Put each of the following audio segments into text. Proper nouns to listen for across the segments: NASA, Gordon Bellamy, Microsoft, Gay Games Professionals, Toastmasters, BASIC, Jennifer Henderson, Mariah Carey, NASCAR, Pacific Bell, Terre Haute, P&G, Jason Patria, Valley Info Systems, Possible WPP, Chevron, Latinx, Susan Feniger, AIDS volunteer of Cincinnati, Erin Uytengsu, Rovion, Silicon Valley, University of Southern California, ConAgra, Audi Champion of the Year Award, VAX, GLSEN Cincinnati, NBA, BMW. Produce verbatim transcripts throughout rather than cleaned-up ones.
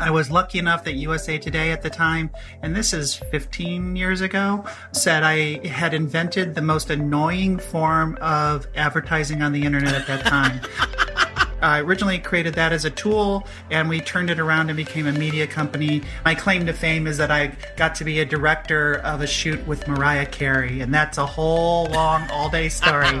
I was lucky enough that U S A Today at the time, and this is fifteen years ago, said I had invented the most annoying form of advertising on the internet at that time. I originally created that as a tool, and we turned it around and became a media company. My claim to fame is that I got to be a director of a shoot with Mariah Carey, and that's a whole long all-day story.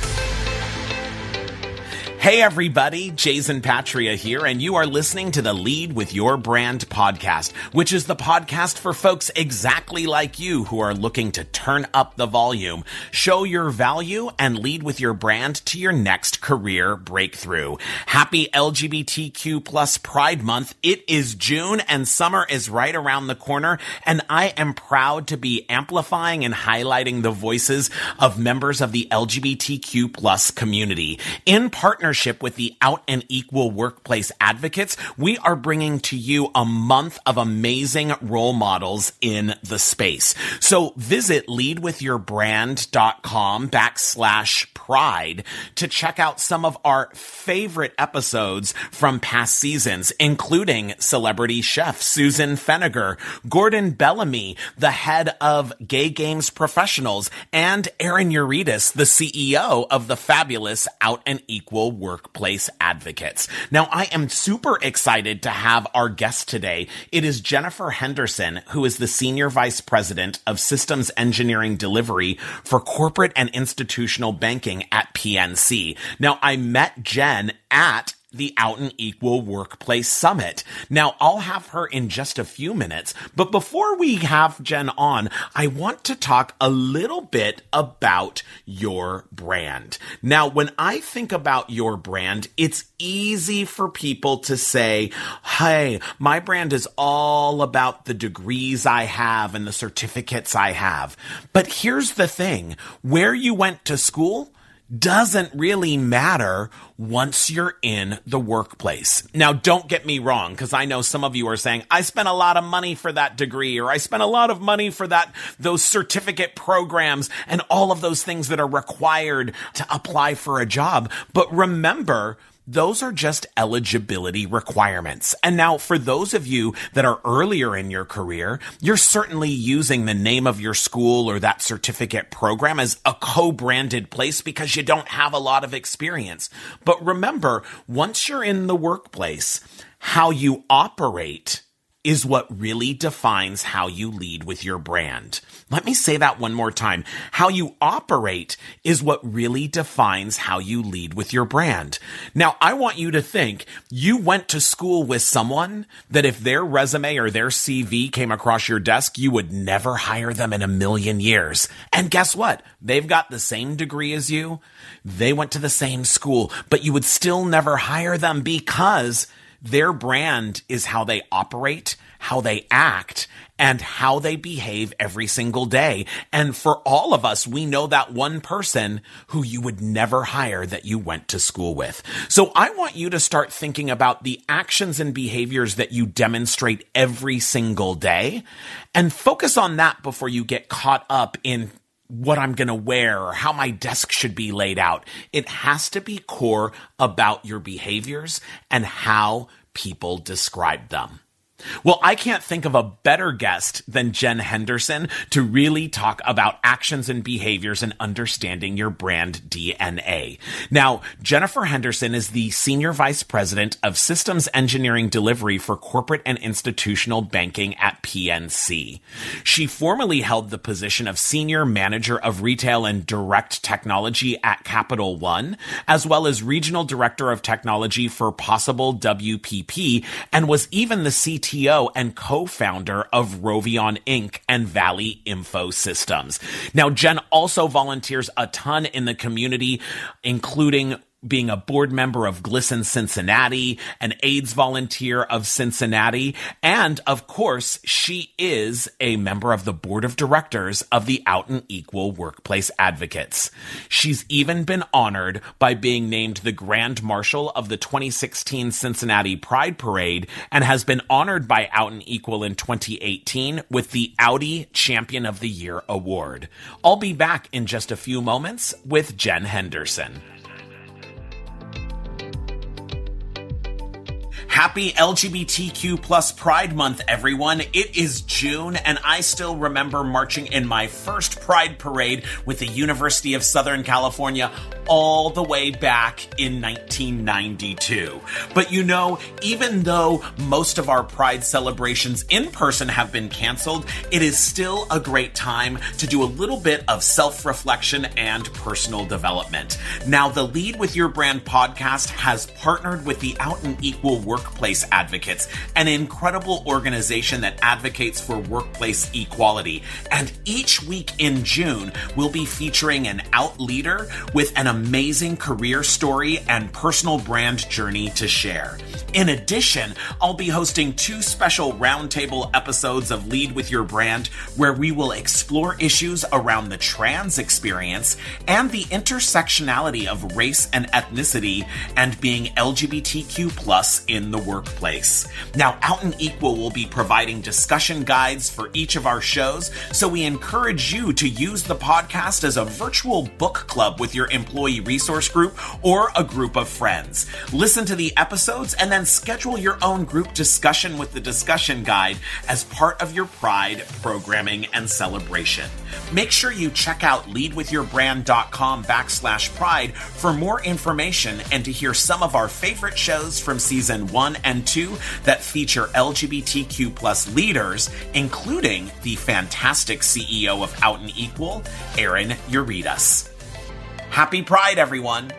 Hey everybody, Jason Patria here, and you are listening to the Lead with Your Brand podcast, which is the podcast for folks exactly like you who are looking to turn up the volume, show your value, and lead with your brand to your next career breakthrough. Happy L G B T Q plus Pride Month. It is June and summer is right around the corner, and I am proud to be amplifying and highlighting the voices of members of the L G B T Q plus community. In partnership with the Out and Equal Workplace Advocates, we are bringing to you a month of amazing role models in the space. So visit leadwithyourbrand.com backslash pride to check out some of our favorite episodes from past seasons, including celebrity chef Susan Feniger, Gordon Bellamy, the head of Gay Games Professionals, and Erin Uytengsu, the C E O of the fabulous Out and Equal Workplace Advocates. Now, I am super excited to have our guest today. It is Jennifer Henderson, who is the Senior Vice President of Systems Engineering Delivery for Corporate and Institutional Banking at P N C. Now, I met Jen at the Out and Equal Workplace Summit. Now, I'll have her in just a few minutes, but before we have Jen on, I want to talk a little bit about your brand. Now, when I think about your brand, it's easy for people to say, hey, my brand is all about the degrees I have and the certificates I have. But here's the thing, where you went to school doesn't really matter once you're in the workplace. Now, don't get me wrong, because I know some of you are saying, I spent a lot of money for that degree, or I spent a lot of money for that, those certificate programs and all of those things that are required to apply for a job. But remember, those are just eligibility requirements. And now for those of you that are earlier in your career, you're certainly using the name of your school or that certificate program as a co-branded place because you don't have a lot of experience. But remember, once you're in the workplace, how you operate is what really defines how you lead with your brand. Let me say that one more time. How you operate is what really defines how you lead with your brand. Now, I want you to think you went to school with someone that if their resume or their C V came across your desk, you would never hire them in a million years. And guess what? They've got the same degree as you. They went to the same school, but you would still never hire them because their brand is how they operate, how they act, and how they behave every single day. And for all of us, we know that one person who you would never hire that you went to school with. So I want you to start thinking about the actions and behaviors that you demonstrate every single day and focus on that before you get caught up in what I'm going to wear or how my desk should be laid out. It has to be core about your behaviors and how people describe them. Well, I can't think of a better guest than Jen Henderson to really talk about actions and behaviors and understanding your brand D N A. Now, Jennifer Henderson is the Senior Vice President of Systems Engineering Delivery for Corporate and Institutional Banking at P N C. She formerly held the position of Senior Manager of Retail and Direct Technology at Capital One, as well as Regional Director of Technology for Possible W P P, and was even the C T O and co-founder of Rovion Incorporated and Valley Info Systems. Now, Jen also volunteers a ton in the community, including being a board member of GLSEN Cincinnati, an AIDS volunteer of Cincinnati, and of course, she is a member of the board of directors of the Out and Equal Workplace Advocates. She's even been honored by being named the Grand Marshal of the twenty sixteen Cincinnati Pride Parade and has been honored by Out and Equal in twenty eighteen with the Audi Champion of the Year Award. I'll be back in just a few moments with Jen Henderson. Happy L G B T Q plus Pride Month, everyone. It is June, and I still remember marching in my first Pride Parade with the University of Southern California all the way back in nineteen ninety-two. But you know, even though most of our Pride celebrations in person have been canceled, it is still a great time to do a little bit of self-reflection and personal development. Now, the Lead with Your Brand podcast has partnered with the Out and Equal Workplace Workplace Advocates, an incredible organization that advocates for workplace equality. And each week in June, we'll be featuring an out leader with an amazing career story and personal brand journey to share. In addition, I'll be hosting two special roundtable episodes of Lead with Your Brand, where we will explore issues around the trans experience and the intersectionality of race and ethnicity and being L G B T Q plus in the workplace. Now, Out and Equal will be providing discussion guides for each of our shows, so we encourage you to use the podcast as a virtual book club with your employee resource group or a group of friends. Listen to the episodes and then schedule your own group discussion with the discussion guide as part of your Pride programming and celebration. Make sure you check out leadwithyourbrand.com backslash pride for more information and to hear some of our favorite shows from season one and two that feature L G B T Q plus leaders, including the fantastic C E O of Out and Equal, Erin Uytengsu. Happy Pride, everyone.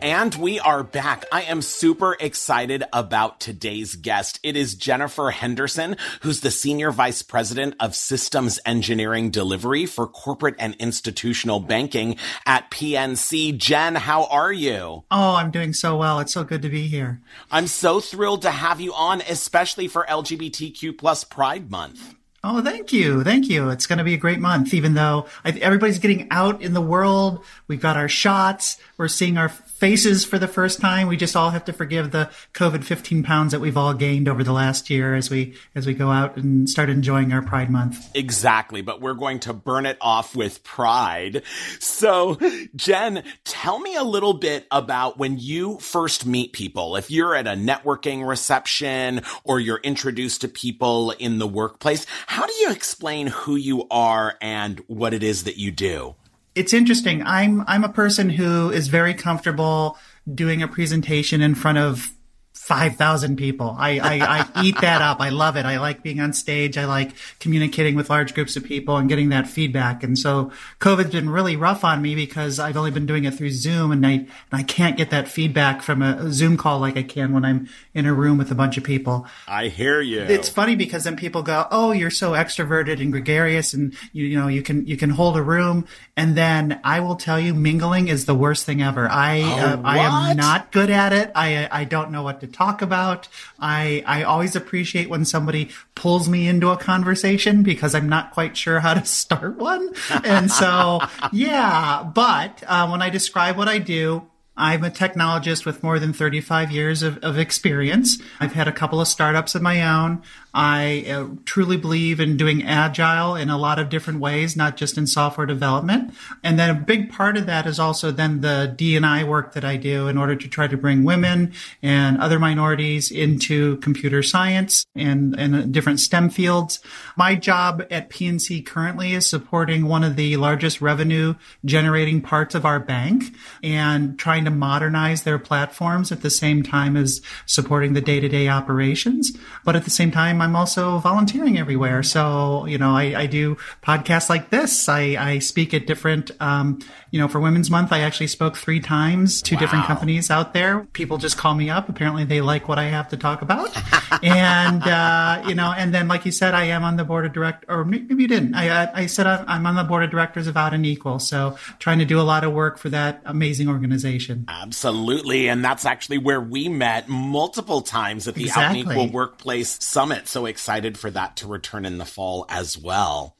And we are back. I am super excited about today's guest. It is Jennifer Henderson, who's the Senior Vice President of Systems Engineering Delivery for Corporate and Institutional Banking at P N C. Jen, how are you? Oh, I'm doing so well. It's so good to be here. I'm so thrilled to have you on, especially for L G B T Q plus Pride Month. Oh, thank you. Thank you. It's going to be a great month, even though I, everybody's getting out in the world. We've got our shots. We're seeing our faces for the first time. We just all have to forgive the COVID fifteen pounds that we've all gained over the last year as we as we go out and start enjoying our Pride Month. Exactly. But we're going to burn it off with pride. So, Jen, tell me a little bit about when you first meet people. If you're at a networking reception or you're introduced to people in the workplace, how do you explain who you are and what it is that you do? It's interesting. I'm I'm a person who is very comfortable doing a presentation in front of five thousand people. I, I, I eat that up. I love it. I like being on stage. I like communicating with large groups of people and getting that feedback. And so COVID's been really rough on me because I've only been doing it through Zoom, and I and I can't get that feedback from a Zoom call like I can when I'm in a room with a bunch of people. I hear you. It's funny because then people go, "Oh, you're so extroverted and gregarious, and you you know you can you can hold a room." And then I will tell you, mingling is the worst thing ever. I oh, uh, I am not good at it. I I don't know what to talk about. I I always appreciate when somebody pulls me into a conversation because I'm not quite sure how to start one. And so, yeah, but uh, when I describe what I do, I'm a technologist with more than thirty-five years of, of experience. I've had a couple of startups of my own. I uh, truly believe in doing agile in a lot of different ways, not just in software development. And then a big part of that is also then the D and I work that I do in order to try to bring women and other minorities into computer science and, and different STEM fields. My job at P N C currently is supporting one of the largest revenue generating parts of our bank and trying to modernize their platforms at the same time as supporting the day-to-day operations. But at the same time, I'm also volunteering everywhere. So, you know, I, I do podcasts like this. I, I speak at different, um, you know, for Women's Month, I actually spoke three times to wow. different companies out there. People just call me up. Apparently they like what I have to talk about. and, uh, you know, and then, like you said, I am on the board of directors, or maybe you didn't. I, I said I'm on the board of directors of Out and Equal. So trying to do a lot of work for that amazing organization. Absolutely. And that's actually where we met multiple times at the exactly. Out and Equal Workplace Summit. So excited for that to return in the fall as well.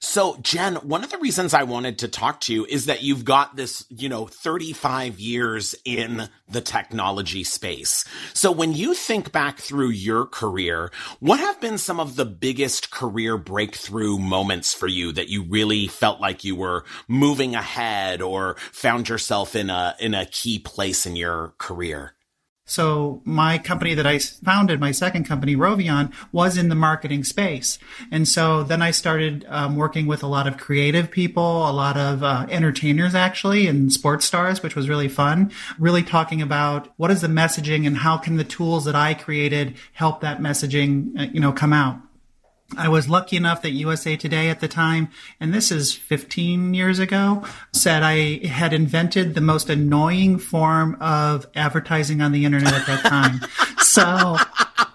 So, Jen, one of the reasons I wanted to talk to you is that you've got this, you know, thirty-five years in the technology space. So when you think back through your career, what have been some of the biggest career breakthrough moments for you that you really felt like you were moving ahead or found yourself in a, in a key place in your career? So my company that I founded, my second company, Rovion, was in the marketing space. And so then I started um, working with a lot of creative people, a lot of uh, entertainers, actually, and sports stars, which was really fun, really talking about what is the messaging and how can the tools that I created help that messaging, you know, come out. I was lucky enough that U S A Today at the time, and this is fifteen years ago, said I had invented the most annoying form of advertising on the internet at that time. So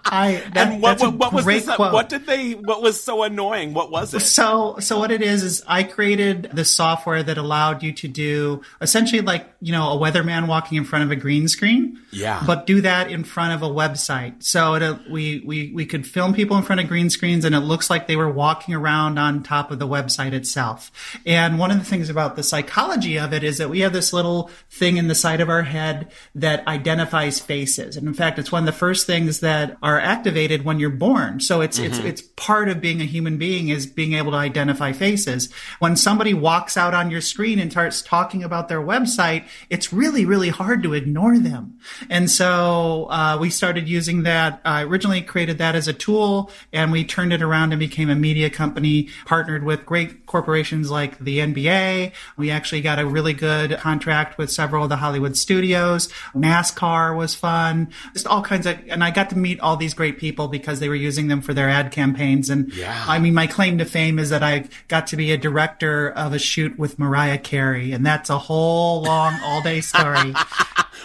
I, that, and what, that's what, what was this, what did they, what was so annoying? What was it? So, so what it is, is I created the software that allowed you to do essentially like, you know, a weatherman walking in front of a green screen. Yeah. But do that in front of a website. So it, uh, we, we, we could film people in front of green screens and it looks like they were walking around on top of the website itself. And one of the things about the psychology of it is that we have this little thing in the side of our head that identifies faces. And in fact, it's one of the first things that are activated when you're born. So it's, mm-hmm. it's, it's part of being a human being is being able to identify faces. When somebody walks out on your screen and starts talking about their website, it's really, really hard to ignore them. And so, uh, we started using that. I originally created that as a tool and we turned it around and became a media company, partnered with great corporations like the N B A. We actually got a really good contract with several of the Hollywood studios. NASCAR was fun, just all kinds of, and I got to meet all these great people because they were using them for their ad campaigns. And yeah. I mean, my claim to fame is that I got to be a director of a shoot with Mariah Carey. And that's a whole long all day story.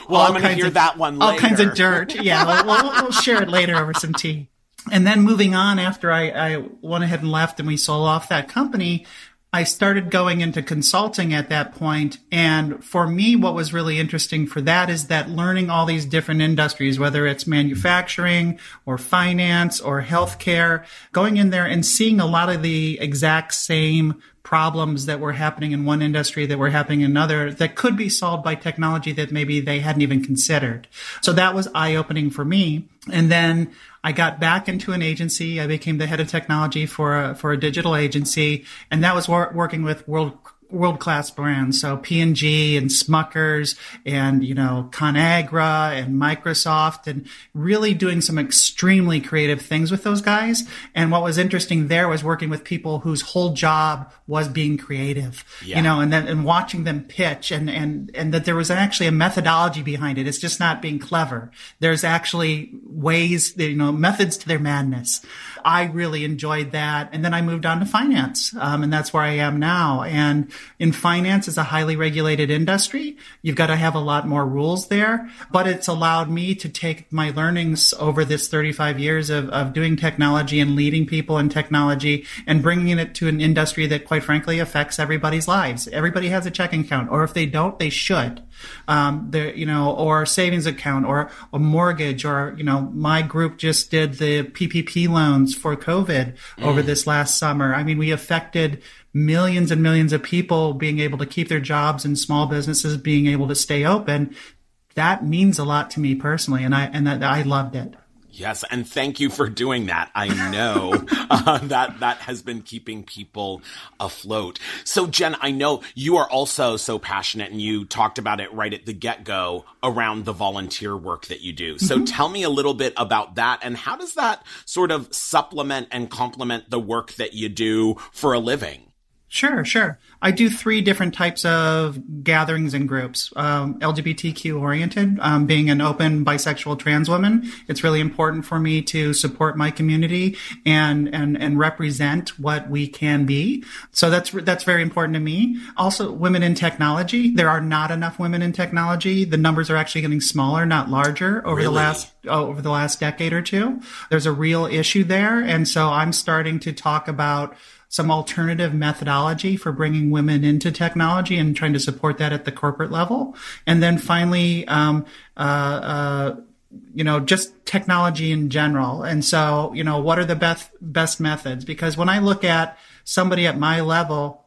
Well, all I'm going to hear of, that one later. All kinds of dirt. Yeah. We'll, we'll, we'll share it later over some tea. And then moving on after I, I went ahead and left and we sold off that company, I started going into consulting at that point. And for me, what was really interesting for that is that learning all these different industries, whether it's manufacturing or finance or healthcare, going in there and seeing a lot of the exact same problems that were happening in one industry that were happening in another that could be solved by technology that maybe they hadn't even considered. So that was eye-opening for me. And then I got back into an agency. I became the head of technology for a, for a digital agency. And that was wor- working with world, world-class brands. So P and G and Smuckers and, you know, ConAgra and Microsoft and really doing some extremely creative things with those guys. And what was interesting there was working with people whose whole job was being creative, yeah. you know, and then, and watching them pitch and, and, and that there was actually a methodology behind it. It's just not being clever. There's actually ways, you know, methods to their madness. I really enjoyed that. And then I moved on to finance. Um, and that's where I am now. And in finance, it's a highly regulated industry. You've got to have a lot more rules there, but it's allowed me to take my learnings over this thirty-five years of, of doing technology and leading people in technology and bringing it to an industry that, quite frankly, affects everybody's lives. Everybody has a checking account, or if they don't, they should. um, there, you know, or savings account or a mortgage, or, you know, my group just did the P P P loans for COVID mm. over this last summer. I mean, we affected millions and millions of people being able to keep their jobs and small businesses being able to stay open. That means a lot to me personally. And I, and that I loved it. Yes. And thank you for doing that. I know uh, that that has been keeping people afloat. So, Jen, I know you are also so passionate, and you talked about it right at the get-go around the volunteer work that you do. So mm-hmm. tell me a little bit about that, and how does that sort of supplement and complement the work that you do for a living? Sure, sure. I do three different types of gatherings and groups. Um, L G B T Q oriented, um, being an open bisexual trans woman, it's really important for me to support my community and, and, and represent what we can be. So that's, that's very important to me. Also, women in technology. There are not enough women in technology. The numbers are actually getting smaller, not larger, over Really? the last, oh, over the last decade or two. There's a real issue there. And so I'm starting to talk about some alternative methodology for bringing women into technology and trying to support that at the corporate level. And then finally, um, uh, uh, you know, just technology in general. And so, you know, what are the best, best methods? Because when I look at somebody at my level,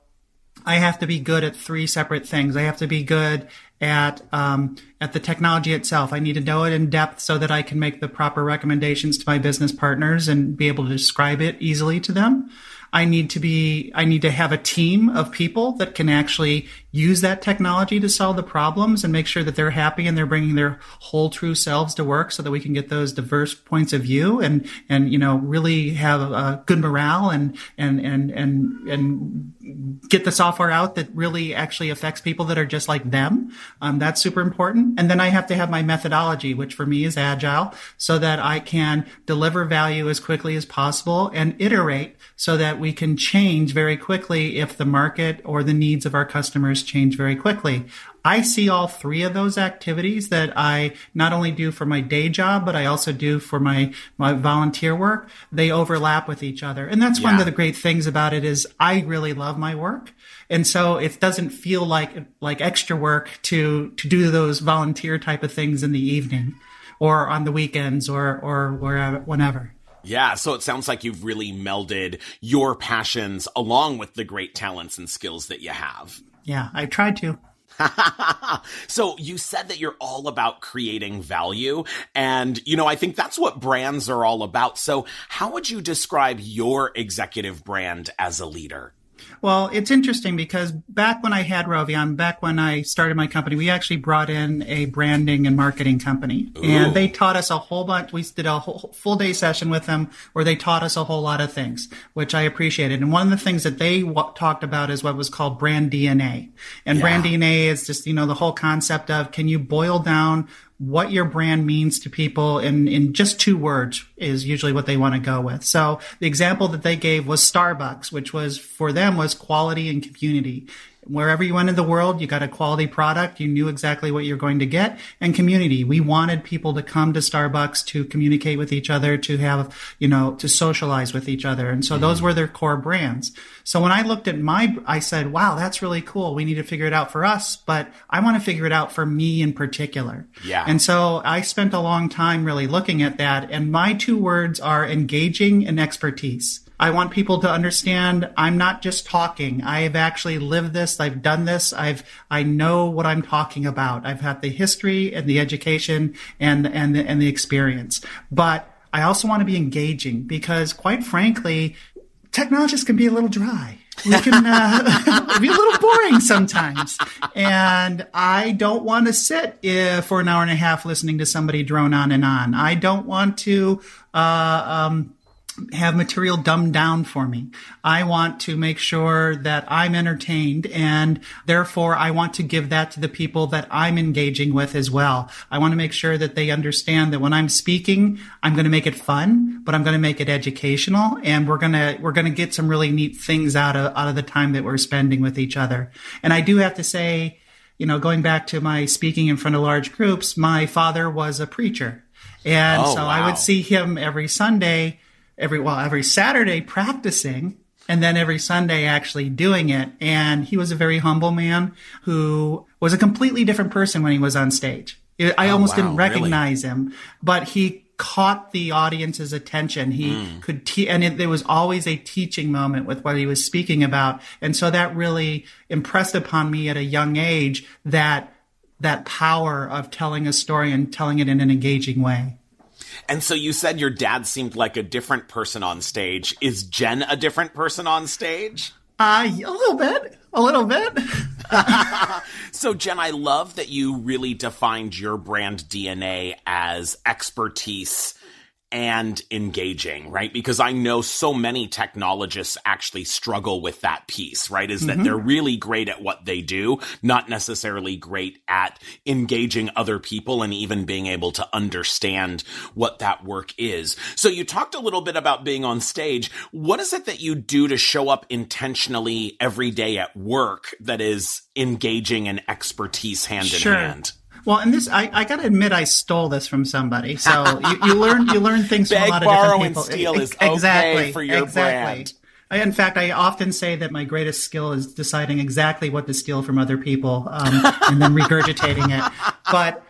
I have to be good at three separate things. I have to be good at, um, at the technology itself. I need to know it in depth so that I can make the proper recommendations to my business partners and be able to describe it easily to them. I need to be, I need to have a team of people that can actually use that technology to solve the problems and make sure that they're happy and they're bringing their whole true selves to work, so that we can get those diverse points of view and, and, you know, really have a good morale and, and, and, and, and get the software out that really actually affects people that are just like them. Um, that's super important. And then I have to have my methodology, which for me is agile, so that I can deliver value as quickly as possible and iterate so that we can change very quickly if the market or the needs of our customers change very quickly. I see all three of those activities that I not only do for my day job, but I also do for my, my volunteer work. They overlap with each other. And that's yeah. one of the great things about it is I really love my work. And so it doesn't feel like, like extra work to, to do those volunteer type of things in the evening or on the weekends or, or wherever, whenever. Yeah, so it sounds like you've really melded your passions along with the great talents and skills that you have. Yeah, I tried to. So you said that you're all about creating value. And, you know, I think that's what brands are all about. So how would you describe your executive brand as a leader? Well, it's interesting because back when I had Rovion, back when I started my company, we actually brought in a branding and marketing company. Ooh. And they taught us a whole bunch. We did a whole full day session with them where they taught us a whole lot of things, which I appreciated. And one of the things that they w- talked about is what was called brand D N A. And yeah. brand D N A is just, you know, the whole concept of, can you boil down what your brand means to people in, in just two words is usually what they want to go with. So the example that they gave was Starbucks, which was for them was quality and community. Wherever you went in the world, you got a quality product. You knew exactly what you're going to get. And community. We wanted people to come to Starbucks to communicate with each other, to have, you know, to socialize with each other. And so mm. those were their core brands. So when I looked at my, I said, wow, that's really cool. We need to figure it out for us, but I want to figure it out for me in particular. Yeah. And so I spent a long time really looking at that. And my two words are engaging and expertise. I want people to understand I'm not just talking. I've actually lived this. I've done this. I've, I know what I'm talking about. I've had the history and the education and, and the, and the experience. But I also want to be engaging because, quite frankly, technologists can be a little dry. We can uh, be a little boring sometimes. And I don't want to sit uh, for an hour and a half listening to somebody drone on and on. I don't want to, uh, um, have material dumbed down for me. I want to make sure that I'm entertained, and therefore I want to give that to the people that I'm engaging with as well. I want to make sure that they understand that when I'm speaking, I'm going to make it fun, but I'm going to make it educational, and we're going to we're going to get some really neat things out of out of the time that we're spending with each other. And I do have to say, you know, going back to my speaking in front of large groups, my father was a preacher. And oh, so wow. I would see him every Sunday Every well, every Saturday practicing, and then every Sunday actually doing it. And he was a very humble man who was a completely different person when he was on stage. I almost oh, wow, didn't recognize really? him, but he caught the audience's attention. He mm. could, te- and it, there was always a teaching moment with what he was speaking about. And so that really impressed upon me at a young age, that that power of telling a story and telling it in an engaging way. And so you said your dad seemed like a different person on stage. Is Jen a different person on stage? Uh, a little bit, a little bit. So, Jen, I love that you really defined your brand D N A as expertise and engaging, right? Because I know so many technologists actually struggle with that piece, right? Is mm-hmm. that they're really great at what they do, not necessarily great at engaging other people and even being able to understand what that work is. So you talked a little bit about being on stage. What is it that you do to show up intentionally every day at work that is engaging and expertise hand sure. in hand? Well, and this, I, I gotta admit, I stole this from somebody. So you, you learn, you learn things Beg, from a lot of different people. Beg, borrow, and steal is exactly, okay for your exactly. brand. I, in fact, I often say that my greatest skill is deciding exactly what to steal from other people, um, and then regurgitating it. But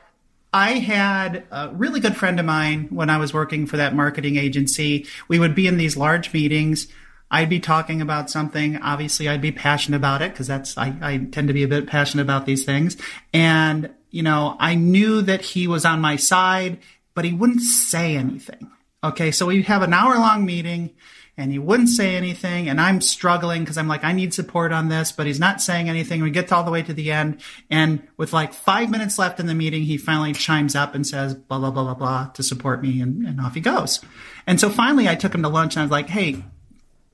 I had a really good friend of mine when I was working for that marketing agency. We would be in these large meetings. I'd be talking about something. Obviously, I'd be passionate about it because that's, I, I tend to be a bit passionate about these things. And you know, I knew that he was on my side, but he wouldn't say anything. Okay, so we'd have an hour-long meeting, and he wouldn't say anything, and I'm struggling because I'm like, I need support on this, but he's not saying anything. We get all the way to the end, and with like five minutes left in the meeting, he finally chimes up and says, blah, blah, blah, blah, blah, to support me, and, and off he goes. And so finally, I took him to lunch, and I was like, hey,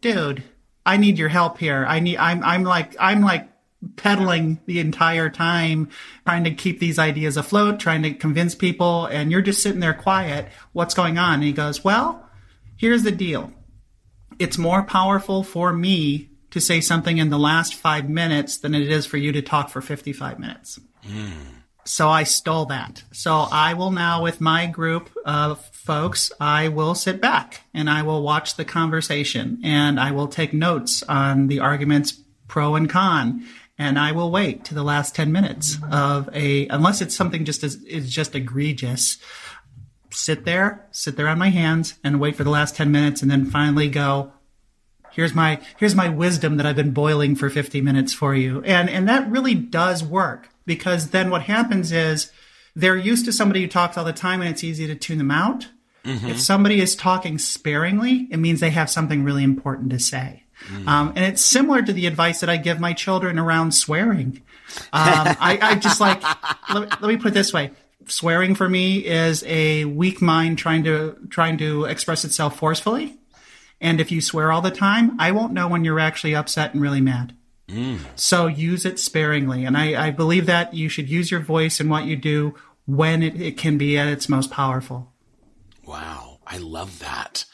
dude, I need your help here. I need, I'm, I'm like, I'm like, peddling the entire time, trying to keep these ideas afloat, trying to convince people, and you're just sitting there quiet. What's going on? And he goes, well, here's the deal. It's more powerful for me to say something in the last five minutes than it is for you to talk for fifty-five minutes. Mm. So I stole that. So I will now, with my group of folks, I will sit back and I will watch the conversation and I will take notes on the arguments, pro and con. And I will wait to the last ten minutes of a, unless it's something just as, is just egregious, sit there, sit there on my hands and wait for the last ten minutes and then finally go, here's my, here's my wisdom that I've been boiling for fifty minutes for you. And, and that really does work because then what happens is they're used to somebody who talks all the time and it's easy to tune them out. Mm-hmm. If somebody is talking sparingly, it means they have something really important to say. Mm. Um, and it's similar to the advice that I give my children around swearing. Um, I, I just like, let, let me put it this way. Swearing for me is a weak mind trying to, trying to express itself forcefully. And if you swear all the time, I won't know when you're actually upset and really mad. Mm. So use it sparingly. And I, I believe that you should use your voice in what you do when it, it can be at its most powerful. Wow. I love that.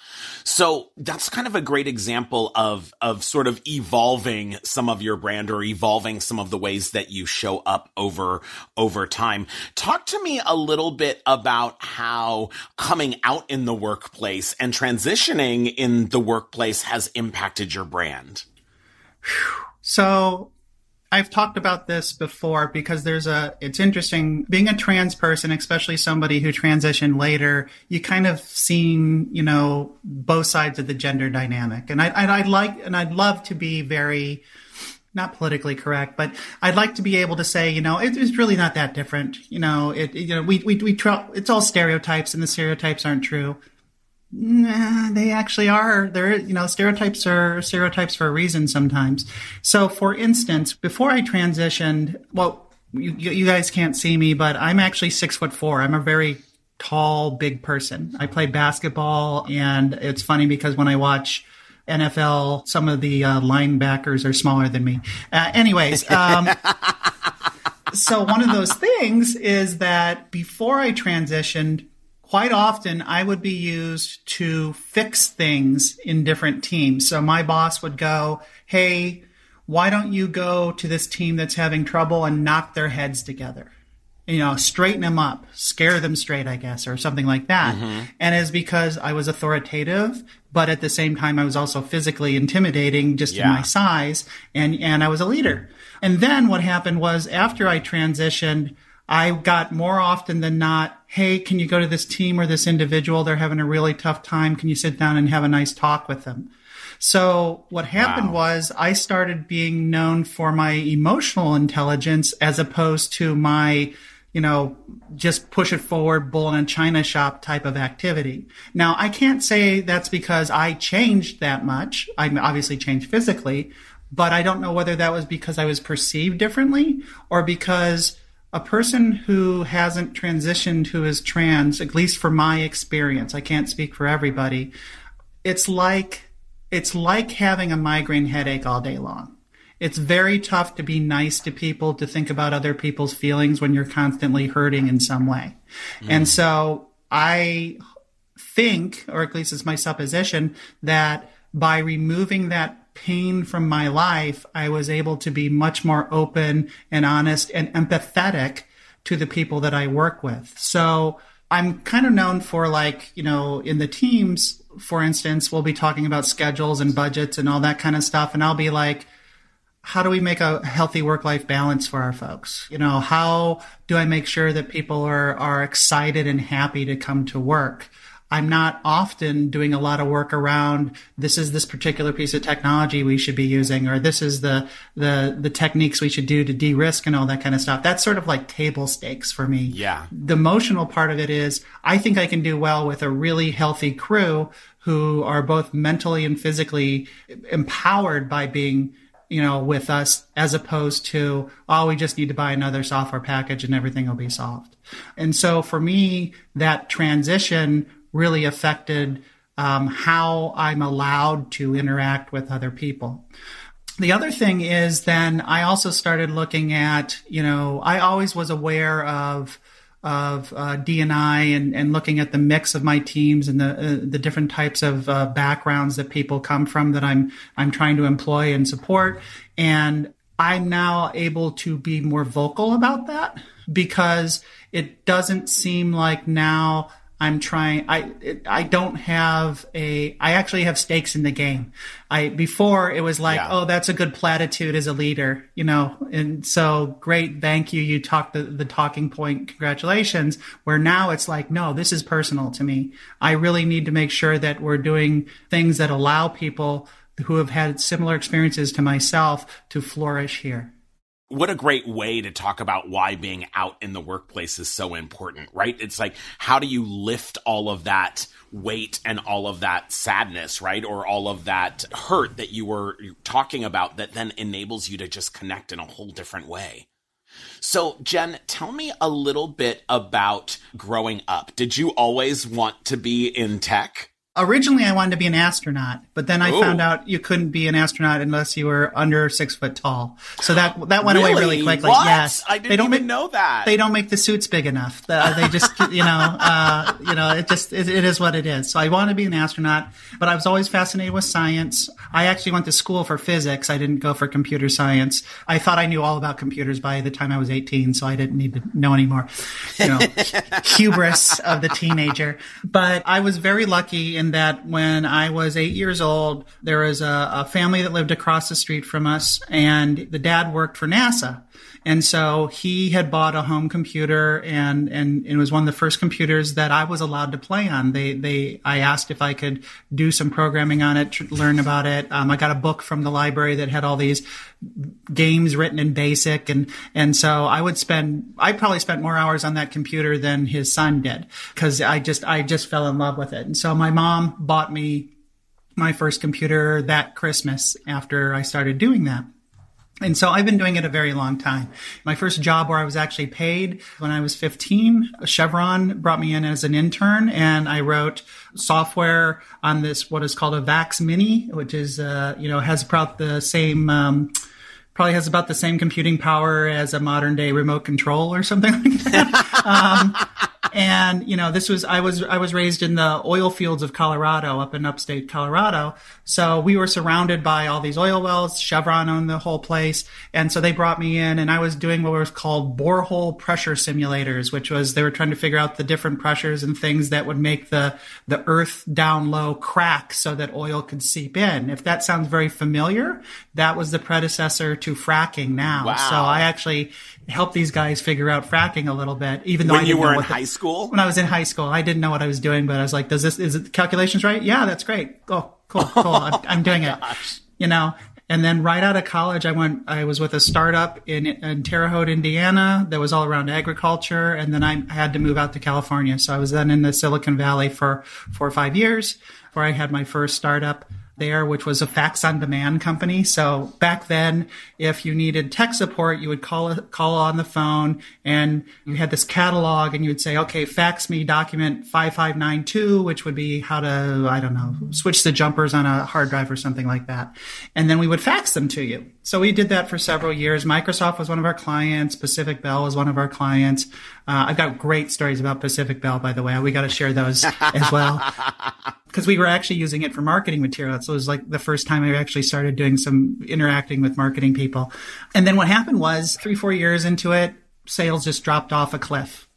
So that's kind of a great example of of sort of evolving some of your brand or evolving some of the ways that you show up over over time. Talk to me a little bit about how coming out in the workplace and transitioning in the workplace has impacted your brand. So I've talked about this before because there's a, it's interesting being a trans person, especially somebody who transitioned later, you kind of seen, you know, both sides of the gender dynamic. And I, and I'd like, and I'd love to be very, not politically correct, but I'd like to be able to say, you know, it, it's really not that different. You know, it, you know, we, we, we, tra- it's all stereotypes and the stereotypes aren't true. Nah, they actually are. They're, you know, stereotypes are stereotypes for a reason sometimes. So, for instance, before I transitioned, well, you, you guys can't see me, but I'm actually six foot four. I'm a very tall, big person. I played basketball, and it's funny because when I watch N F L, some of the uh, linebackers are smaller than me. Uh, anyways, um, so one of those things is that before I transitioned, quite often, I would be used to fix things in different teams. So my boss would go, hey, why don't you go to this team that's having trouble and knock their heads together? you know, straighten them up, scare them straight, I guess, or something like that. Mm-hmm. And it's because I was authoritative, but at the same time, I was also physically intimidating just yeah. in my size, and, and I was a leader. And then what happened was after I transitioned, I got more often than not, hey, can you go to this team or this individual? They're having a really tough time. Can you sit down and have a nice talk with them? So what happened wow. was I started being known for my emotional intelligence as opposed to my, you know, just push it forward, bull in a china shop type of activity. Now, I can't say that's because I changed that much. I obviously changed physically, but I don't know whether that was because I was perceived differently or because a person who hasn't transitioned, who is trans, at least for my experience, I can't speak for everybody, it's like it's like having a migraine headache all day long. It's very tough to be nice to people, to think about other people's feelings when you're constantly hurting in some way. Mm. And so I think, or at least it's my supposition, that by removing that pain from my life, I was able to be much more open and honest and empathetic to the people that I work with. So I'm kind of known for, like, you know, in the teams, for instance, we'll be talking about schedules and budgets and all that kind of stuff. And I'll be like, how do we make a healthy work-life balance for our folks? You know, how do I make sure that people are, are excited and happy to come to work? I'm not often doing a lot of work around this is this particular piece of technology we should be using, or this is the the the techniques we should do to de-risk and all that kind of stuff. That's sort of like table stakes for me. Yeah. The emotional part of it is I think I can do well with a really healthy crew who are both mentally and physically empowered by being, you know, with us, as opposed to, oh, we just need to buy another software package and everything will be solved. And so for me, that transition really affected um, how I'm allowed to interact with other people. The other thing is then I also started looking at, you know, I always was aware of of uh, D and I and, and looking at the mix of my teams and the uh, the different types of uh, backgrounds that people come from that I'm I'm trying to employ and support. And I'm now able to be more vocal about that because it doesn't seem like now I'm trying, I, I don't have a, I actually have stakes in the game. I, before it was like, yeah. oh, that's a good platitude as a leader, you know? And so great. Thank you. You talked the, the talking point. Congratulations. Where now it's like, no, this is personal to me. I really need to make sure that we're doing things that allow people who have had similar experiences to myself to flourish here. What a great way to talk about why being out in the workplace is so important, right? It's like, how do you lift all of that weight and all of that sadness, right? Or all of that hurt that you were talking about that then enables you to just connect in a whole different way. So, Jen, tell me a little bit about growing up. Did you always want to be in tech? Originally, I wanted to be an astronaut, but then I Ooh. found out you couldn't be an astronaut unless you were under six foot tall. So that that went really? away really quickly. What? Yes, I didn't they don't even make, know that. They don't make the suits big enough. They just, you know, uh, you know, it just it, it is what it is. So I wanted to be an astronaut, but I was always fascinated with science. I actually went to school for physics. I didn't go for computer science. I thought I knew all about computers by the time I was eighteen, so I didn't need to know anymore. You know, hubris of the teenager. But I was very lucky in In that when I was eight years old, there was a, a family that lived across the street from us, and the dad worked for NASA. And so he had bought a home computer, and, and it was one of the first computers that I was allowed to play on. They, they, I asked if I could do some programming on it, tr- learn about it. Um, I got a book from the library that had all these games written in BASIC. And, and so I would spend, I probably spent more hours on that computer than his son did, because I just, I just fell in love with it. And so my mom bought me my first computer that Christmas after I started doing that. And so I've been doing it a very long time. My first job where I was actually paid when I was fifteen, Chevron brought me in as an intern, and I wrote software on this, what is called a VAX Mini, which is, uh, you know, has about the same, um, probably has about the same computing power as a modern day remote control or something like that. um, And, you know, this was, I was, I was raised in the oil fields of Colorado, up in upstate Colorado. So we were surrounded by all these oil wells. Chevron owned the whole place. And so they brought me in, and I was doing what was called borehole pressure simulators, which was, they were trying to figure out the different pressures and things that would make the, the earth down low crack so that oil could seep in. If that sounds very familiar, that was the predecessor to fracking now. Wow. So I actually helped these guys figure out fracking a little bit, even though when I didn't you were know in high the, school, when I was in high school, I didn't know what I was doing, but I was like, does this, is it the calculations right? Yeah, that's great. Oh, cool. Cool. I'm, I'm doing it, you know? And then right out of college, I went, I was with a startup in, in Terre Haute, Indiana, that was all around agriculture. And then I had to move out to California. So I was then in the Silicon Valley for four or five years where I had my first startup there, which was a fax on demand company. So back then, if you needed tech support, you would call call on the phone, and you had this catalog, and you would say, okay, fax me document five five nine two, which would be how to, I don't know, switch the jumpers on a hard drive or something like that. And then we would fax them to you. So we did that for several years. Microsoft was one of our clients. Pacific Bell was one of our clients. Uh, I've got great stories about Pacific Bell, by the way. We got to share those as well, because we were actually using it for marketing material. So it was like the first time I actually started doing some interacting with marketing people. And then what happened was three, four years into it, sales just dropped off a cliff.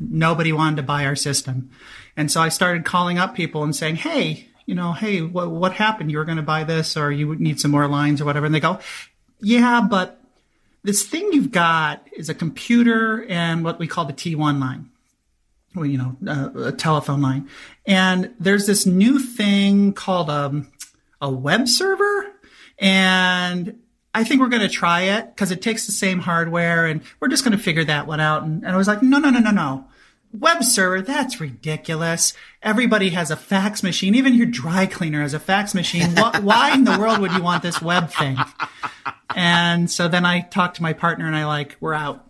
Nobody wanted to buy our system. And so I started calling up people and saying, hey, you know, hey, what, what happened? You were going to buy this, or you would need some more lines or whatever. And they go, yeah, but this thing you've got is a computer and what we call the T one line, well, you know, uh, a telephone line. And there's this new thing called a, a web server. And I think we're going to try it because it takes the same hardware, and we're just going to figure that one out. And, and I was like, no, no, no, no, no. Web server, that's ridiculous. Everybody has a fax machine. Even your dry cleaner has a fax machine. Why, why in the world would you want this web thing? And so then I talked to my partner, and I like, we're out.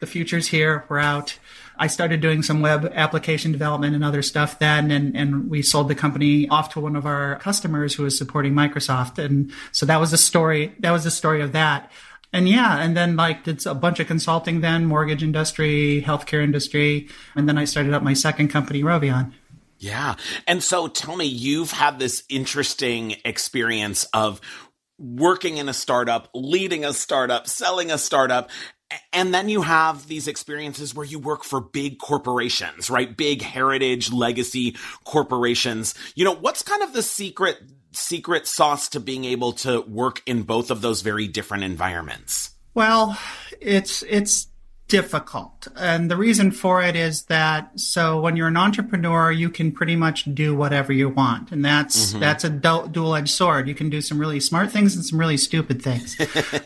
The future's here. We're out. I started doing some web application development and other stuff then, and, and we sold the company off to one of our customers who was supporting Microsoft. And so that was the story. That was the story of that. And yeah, and then like did a bunch of consulting then, mortgage industry, healthcare industry. And then I started up my second company, Rovion. Yeah. And so tell me, you've had this interesting experience of working in a startup, leading a startup, selling a startup. And then you have these experiences where you work for big corporations, right? Big heritage, legacy corporations. You know, what's kind of the secret secret sauce to being able to work in both of those very different environments? Well, it's it's difficult. And the reason for it is that, so when you're an entrepreneur, you can pretty much do whatever you want. And that's, mm-hmm. that's a du- dual-edged sword. You can do some really smart things and some really stupid things,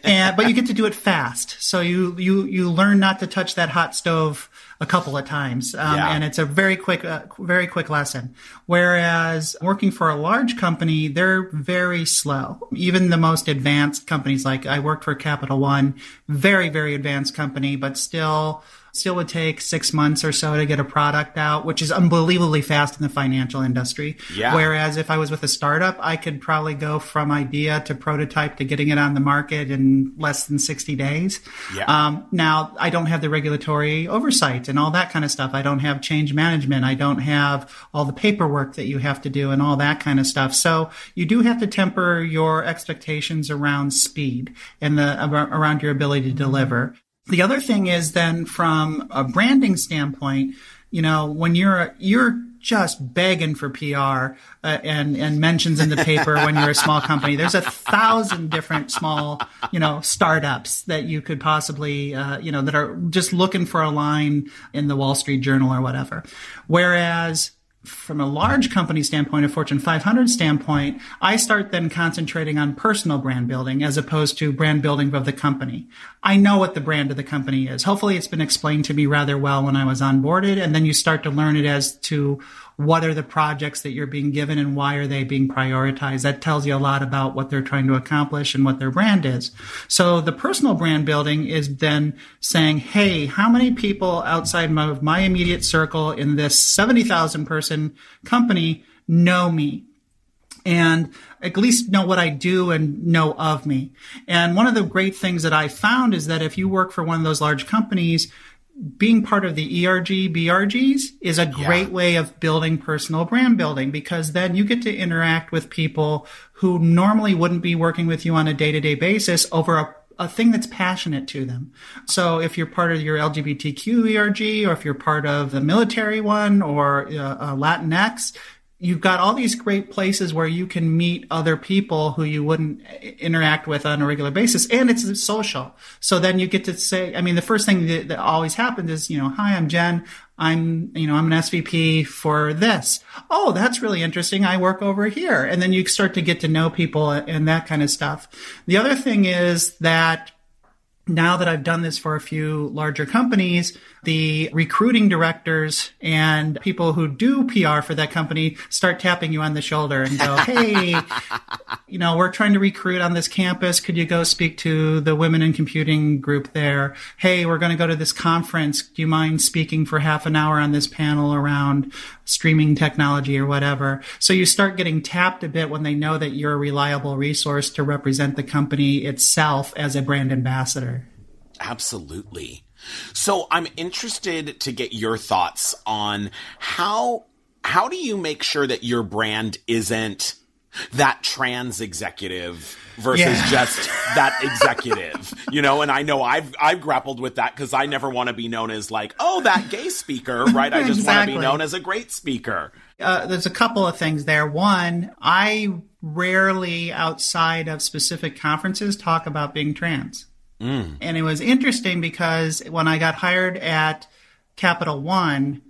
and, but you get to do it fast. So you, you, you learn not to touch that hot stove a couple of times. Um, yeah. And it's a very quick, uh, very quick lesson. Whereas working for a large company, they're very slow. Even the most advanced companies, like I worked for Capital One, very, very advanced company, but still, still would take six months or so to get a product out, which is unbelievably fast in the financial industry. Yeah. Whereas if I was with a startup, I could probably go from idea to prototype to getting it on the market in less than sixty days. Yeah. Um, now, I don't have the regulatory oversight and all that kind of stuff. I don't have change management. I don't have all the paperwork that you have to do and all that kind of stuff. So you do have to temper your expectations around speed and the around your ability to deliver. The other thing is then from a branding standpoint, you know, when you're, you're just begging for P R uh, and, and mentions in the paper when you're a small company, there's a thousand different small, you know, startups that you could possibly, uh, you know, that are just looking for a line in the Wall Street Journal or whatever. Whereas from a large company standpoint, a Fortune five hundred standpoint, I start then concentrating on personal brand building as opposed to brand building of the company. I know what the brand of the company is. Hopefully it's been explained to me rather well when I was onboarded. And then you start to learn it as to what are the projects that you're being given and why are they being prioritized. That tells you a lot about what they're trying to accomplish and what their brand is. So the personal brand building is then saying, hey, how many people outside of my immediate circle in this seventy thousand person company know me? And at least know what I do and know of me. And one of the great things that I found is that if you work for one of those large companies, being part of the E R G, B R Gs is a great yeah. way of building personal brand building, because then you get to interact with people who normally wouldn't be working with you on a day-to-day basis over a, a thing that's passionate to them. So if you're part of your L G B T Q E R G, or if you're part of the military one, or uh, Latinx, you've got all these great places where you can meet other people who you wouldn't interact with on a regular basis. And it's social. So then you get to say, I mean, the first thing that, that always happens is, you know, hi, I'm Jen. I'm, you know, I'm an S V P for this. Oh, that's really interesting. I work over here. And then you start to get to know people and that kind of stuff. The other thing is that now that I've done this for a few larger companies, the recruiting directors and people who do P R for that company start tapping you on the shoulder and go, hey, you know, we're trying to recruit on this campus. Could you go speak to the Women in Computing group there? Hey, we're going to go to this conference. Do you mind speaking for half an hour on this panel around streaming technology or whatever? So you start getting tapped a bit when they know that you're a reliable resource to represent the company itself as a brand ambassador. Absolutely. So I'm interested to get your thoughts on how how do you make sure that your brand isn't that trans executive versus yeah. just that executive, you know? And I know I've I've grappled with that, because I never want to be known as like, oh, that gay speaker, right? I just exactly. want to be known as a great speaker. Uh, there's a couple of things there. One, I rarely outside of specific conferences talk about being trans. Mm. And it was interesting because when I got hired at Capital One,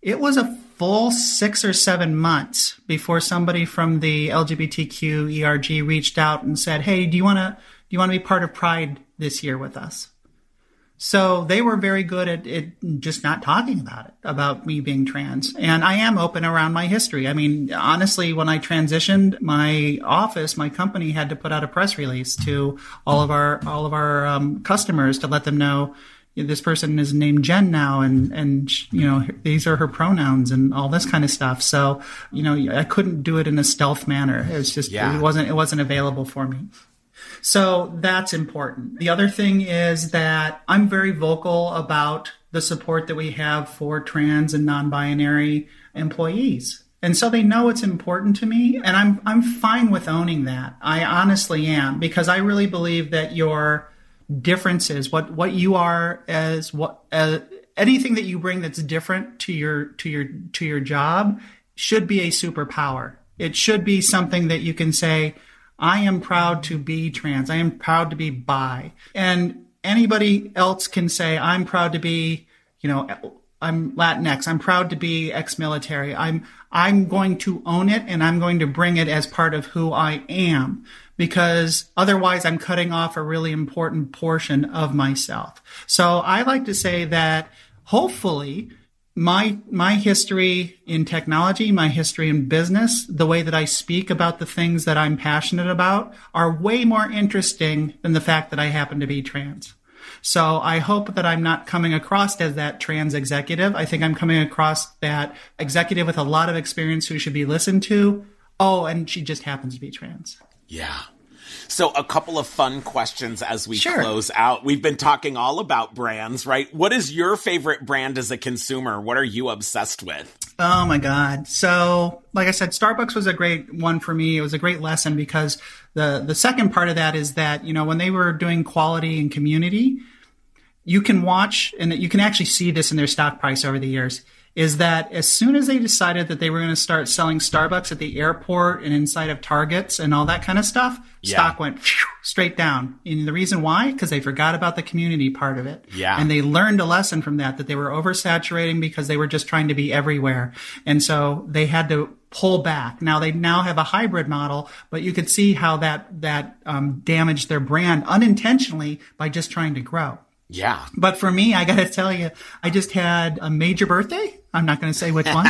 it was a full six or seven months before somebody from the L G B T Q E R G reached out and said, hey, do you want to do you want to be part of Pride this year with us? So they were very good at it, just not talking about it, about me being trans. And I am open around my history. I mean, honestly, when I transitioned, my office, my company had to put out a press release to all of our, all of our um, customers to let them know, you know, this person is named Jen now, and, and, you know, these are her pronouns and all this kind of stuff. So, you know, I couldn't do it in a stealth manner. It was just, yeah. it wasn't, it wasn't available for me. So that's important. The other thing is that I'm very vocal about the support that we have for trans and non-binary employees. And so they know it's important to me, and I'm I'm fine with owning that. I honestly am, because I really believe that your differences, what what you are as what uh, anything that you bring that's different to your to your to your job should be a superpower. It should be something that you can say, I am proud to be trans. I am proud to be bi. And anybody else can say, I'm proud to be, you know, I'm Latinx. I'm proud to be ex-military. I'm, I'm going to own it, and I'm going to bring it as part of who I am, because otherwise I'm cutting off a really important portion of myself. So I like to say that hopefully My my history in technology, my history in business, the way that I speak about the things that I'm passionate about are way more interesting than the fact that I happen to be trans. So I hope that I'm not coming across as that trans executive. I think I'm coming across that executive with a lot of experience who should be listened to. Oh, and she just happens to be trans. Yeah. So a couple of fun questions as we sure. close out. We've been talking all about brands, right? What is your favorite brand as a consumer? What are you obsessed with? Oh, my God. So like I said, Starbucks was a great one for me. It was a great lesson, because the, the second part of that is that, you know, when they were doing quality and community, you can watch, and you can actually see this in their stock price over the years, is that as soon as they decided that they were going to start selling Starbucks at the airport and inside of Targets and all that kind of stuff, yeah. stock went phew, straight down. And the reason why? Because they forgot about the community part of it. Yeah. And they learned a lesson from that, that they were oversaturating because they were just trying to be everywhere. And so they had to pull back. Now they now have a hybrid model, but you could see how that, that um, damaged their brand unintentionally by just trying to grow. Yeah. But for me, I got to tell you, I just had a major birthday. I'm not going to say which one.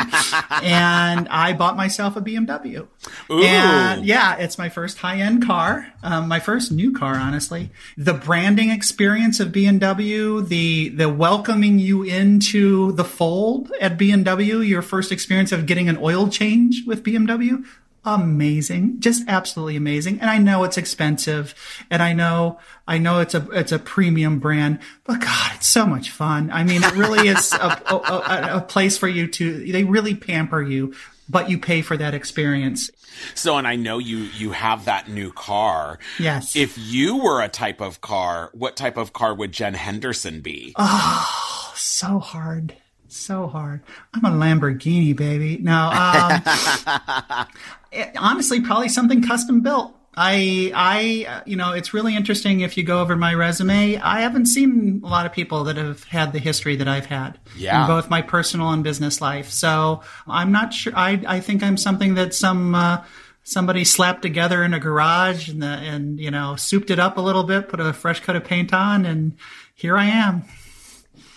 And I bought myself a B M W. Ooh. And yeah, it's my first high-end car, um, my first new car, honestly. The branding experience of B M W, the, the welcoming you into the fold at B M W, your first experience of getting an oil change with B M W. amazing, just absolutely amazing. And I know it's expensive, and I know, I know it's a, it's a premium brand, but God, it's so much fun. I mean, it really is a, a, a, a place for you to, they really pamper you, but you pay for that experience. So, and I know you, you have that new car. Yes. If you were a type of car, what type of car would Jen Henderson be? Oh, so hard. So hard. I'm a Lamborghini, baby. No, um, it, honestly, probably something custom built. I, I, you know, it's really interesting. If you go over my resume, I haven't seen a lot of people that have had the history that I've had yeah. in both my personal and business life. So I'm not sure. I, I think I'm something that some, uh, somebody slapped together in a garage and, the, and, you know, souped it up a little bit, put a fresh coat of paint on, and here I am.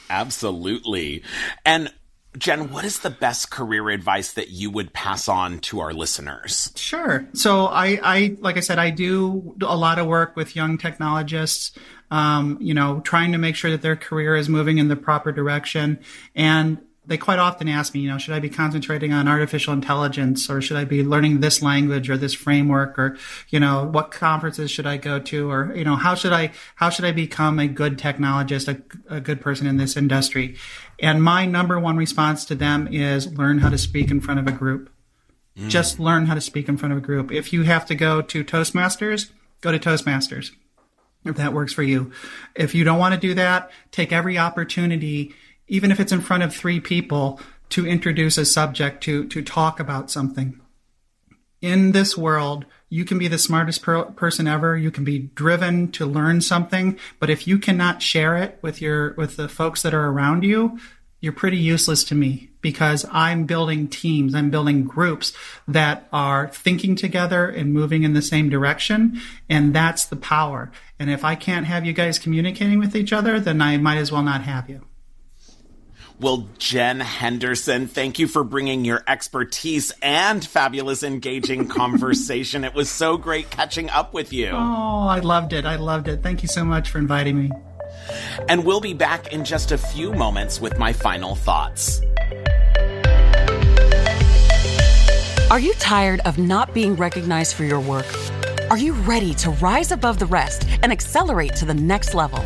Absolutely. And Jen, what is the best career advice that you would pass on to our listeners? Sure. So I, I like I said, I do a lot of work with young technologists, um, you know, trying to make sure that their career is moving in the proper direction. And they quite often ask me, you know, should I be concentrating on artificial intelligence, or should I be learning this language or this framework, or, you know, what conferences should I go to, or, you know, how should I, how should I become a good technologist, a, a good person in this industry? And my number one response to them is learn how to speak in front of a group. Mm. Just learn how to speak in front of a group. If you have to go to Toastmasters, go to Toastmasters, if that works for you. If you don't want to do that, take every opportunity, even if it's in front of three people, to introduce a subject, to to talk about something. In this world, you can be the smartest per- person ever. You can be driven to learn something, but if you cannot share it with your with the folks that are around you, you're pretty useless to me, because I'm building teams, I'm building groups that are thinking together and moving in the same direction, and that's the power. And if I can't have you guys communicating with each other, then I might as well not have you. Well, Jen Henderson, thank you for bringing your expertise and fabulous, engaging conversation. It was so great catching up with you. Oh, I loved it. I loved it. Thank you so much for inviting me. And we'll be back in just a few moments with my final thoughts. Are you tired of not being recognized for your work? Are you ready to rise above the rest and accelerate to the next level?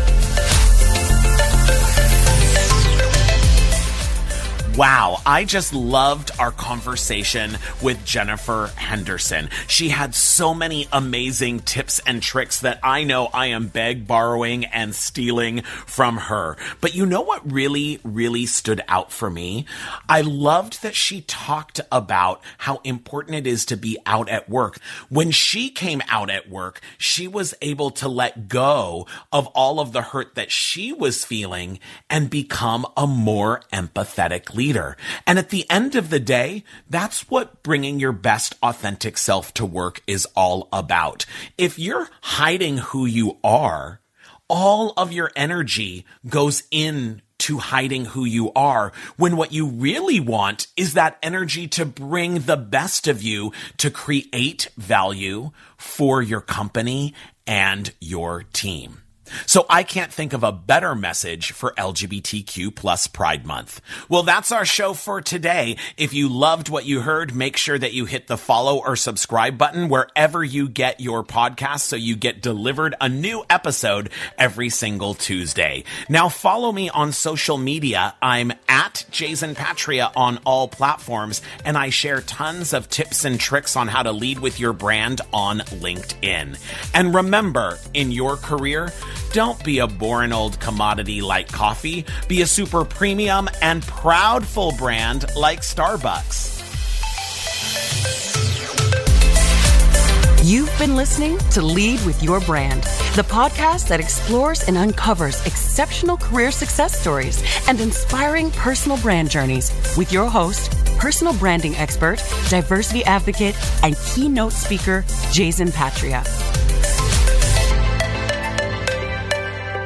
Wow, I just loved our conversation with Jennifer Henderson. She had so many amazing tips and tricks that I know I am beg, borrowing, and stealing from her. But you know what really, really stood out for me? I loved that she talked about how important it is to be out at work. When she came out at work, she was able to let go of all of the hurt that she was feeling and become a more empathetic leader. Leader. And at the end of the day, that's what bringing your best authentic self to work is all about. If you're hiding who you are, all of your energy goes in to hiding who you are, when what you really want is that energy to bring the best of you to create value for your company and your team. So I can't think of a better message for L G B T Q plus Pride Month. Well, that's our show for today. If you loved what you heard, make sure that you hit the follow or subscribe button wherever you get your podcast, so you get delivered a new episode every single Tuesday. Now follow me on social media. I'm at Jason Patria on all platforms, and I share tons of tips and tricks on how to lead with your brand on LinkedIn. And remember, in your career, don't be a boring old commodity like coffee. Be a super premium and proudful brand like Starbucks. You've been listening to Lead With Your Brand, the podcast that explores and uncovers exceptional career success stories and inspiring personal brand journeys with your host, personal branding expert, diversity advocate, and keynote speaker, Jason Patria.